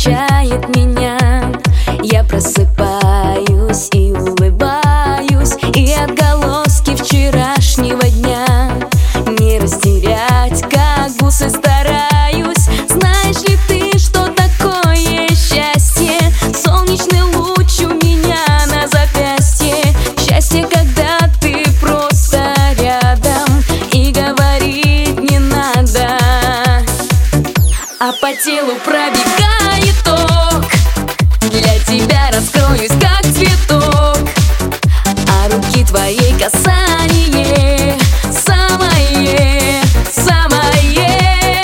встречает меня. Я просыпаюсь и улыбаюсь, и отголоски вчерашнего дня не растерять, как гуси стараюсь. Знаешь ли ты, что такое счастье? Солнечный луч у меня на запястье. Счастье, когда ты просто рядом и говорить не надо. А по телу пробегает ток. Для тебя раскроюсь, как цветок. А руки твоей касание самое, самое.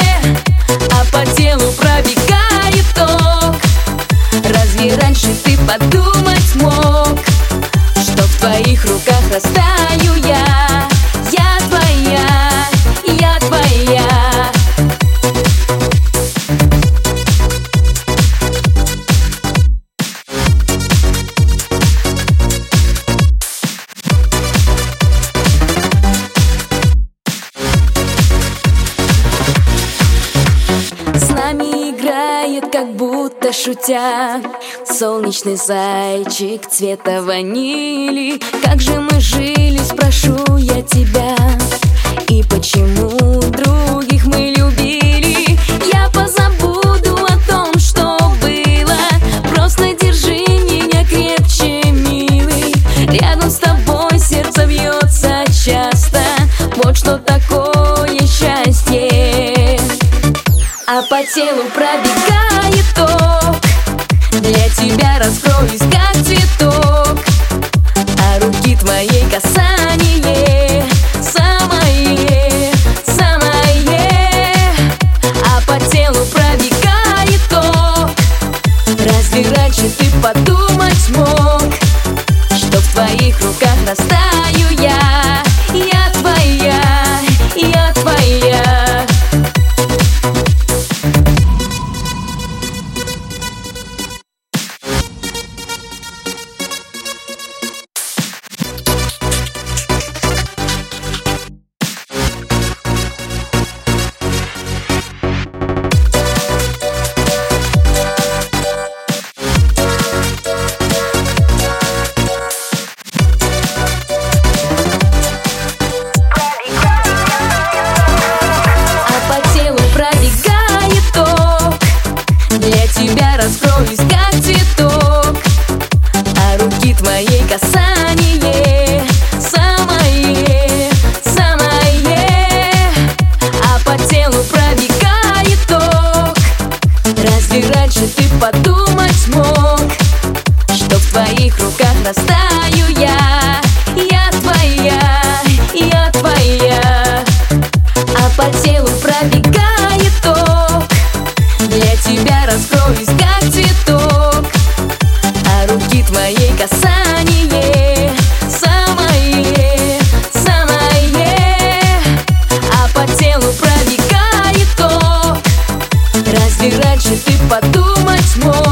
А по телу пробегает ток. Разве раньше ты подумать мог, что в твоих руках растаю я? Я твоя, я твоя. Играет, как будто шутя, солнечный зайчик цвета ванили. Как же мы жили, спрошу я тебя, и почему других мы любили? Я позабуду о том, что было, просто держи меня крепче, милый. Рядом с тобой сердце бьется часто, вот что такое счастье. А по телу пробегает ток. Для тебя раскроюсь, как цветок. А руки твоей касание самое, самое. А по телу пробегает ток. Разве раньше ты подумать мог, что в твоих руках растаю я? Я твоя, я твоя. Раскроюсь, как цветок, а руки твоей касание самое, самое. А по телу пробегает ток. Разве раньше ты подумать мог, что в твоих руках растаю я? Я твоя, я твоя. А по телу пробегает ток. Для тебя раскроюсь, как цветок, а руки твоей касание самое, самое. А по телу пробегает ток. Разве раньше ты подумать мог,